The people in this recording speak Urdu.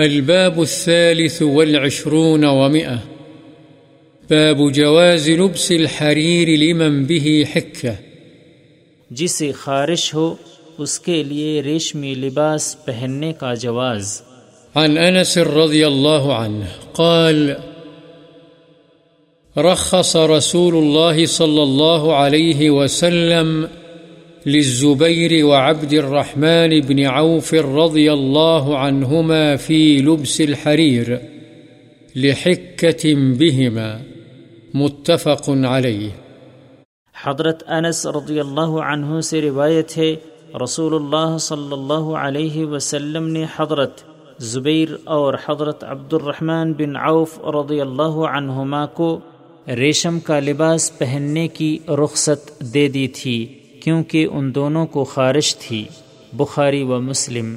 الباب الثالث والعشرون ومئة باب جواز لبس الحرير لمن به حكة، جسے خارش ہو اس کے لیے ریشمی لباس پہننے کا جواز۔ عن انس رضی اللہ عنہ قال رخص رسول الله صلى الله عليه وسلم للزبير وعبد الرحمن بن عوف رضي الله عنهما في لبس الحرير لحكة بهما متفق عليه۔ حضرت انس رضی اللہ عنہ سے روایت ہے، رسول اللہ صلی اللہ علیہ وسلم نے حضرت زبیر اور حضرت عبد الرحمن بن عوف رضی اللہ عنہما کو ریشم کا لباس پہننے کی رخصت دے دی تھی کیونکہ ان دونوں کو خارش تھی۔ بخاری و مسلم۔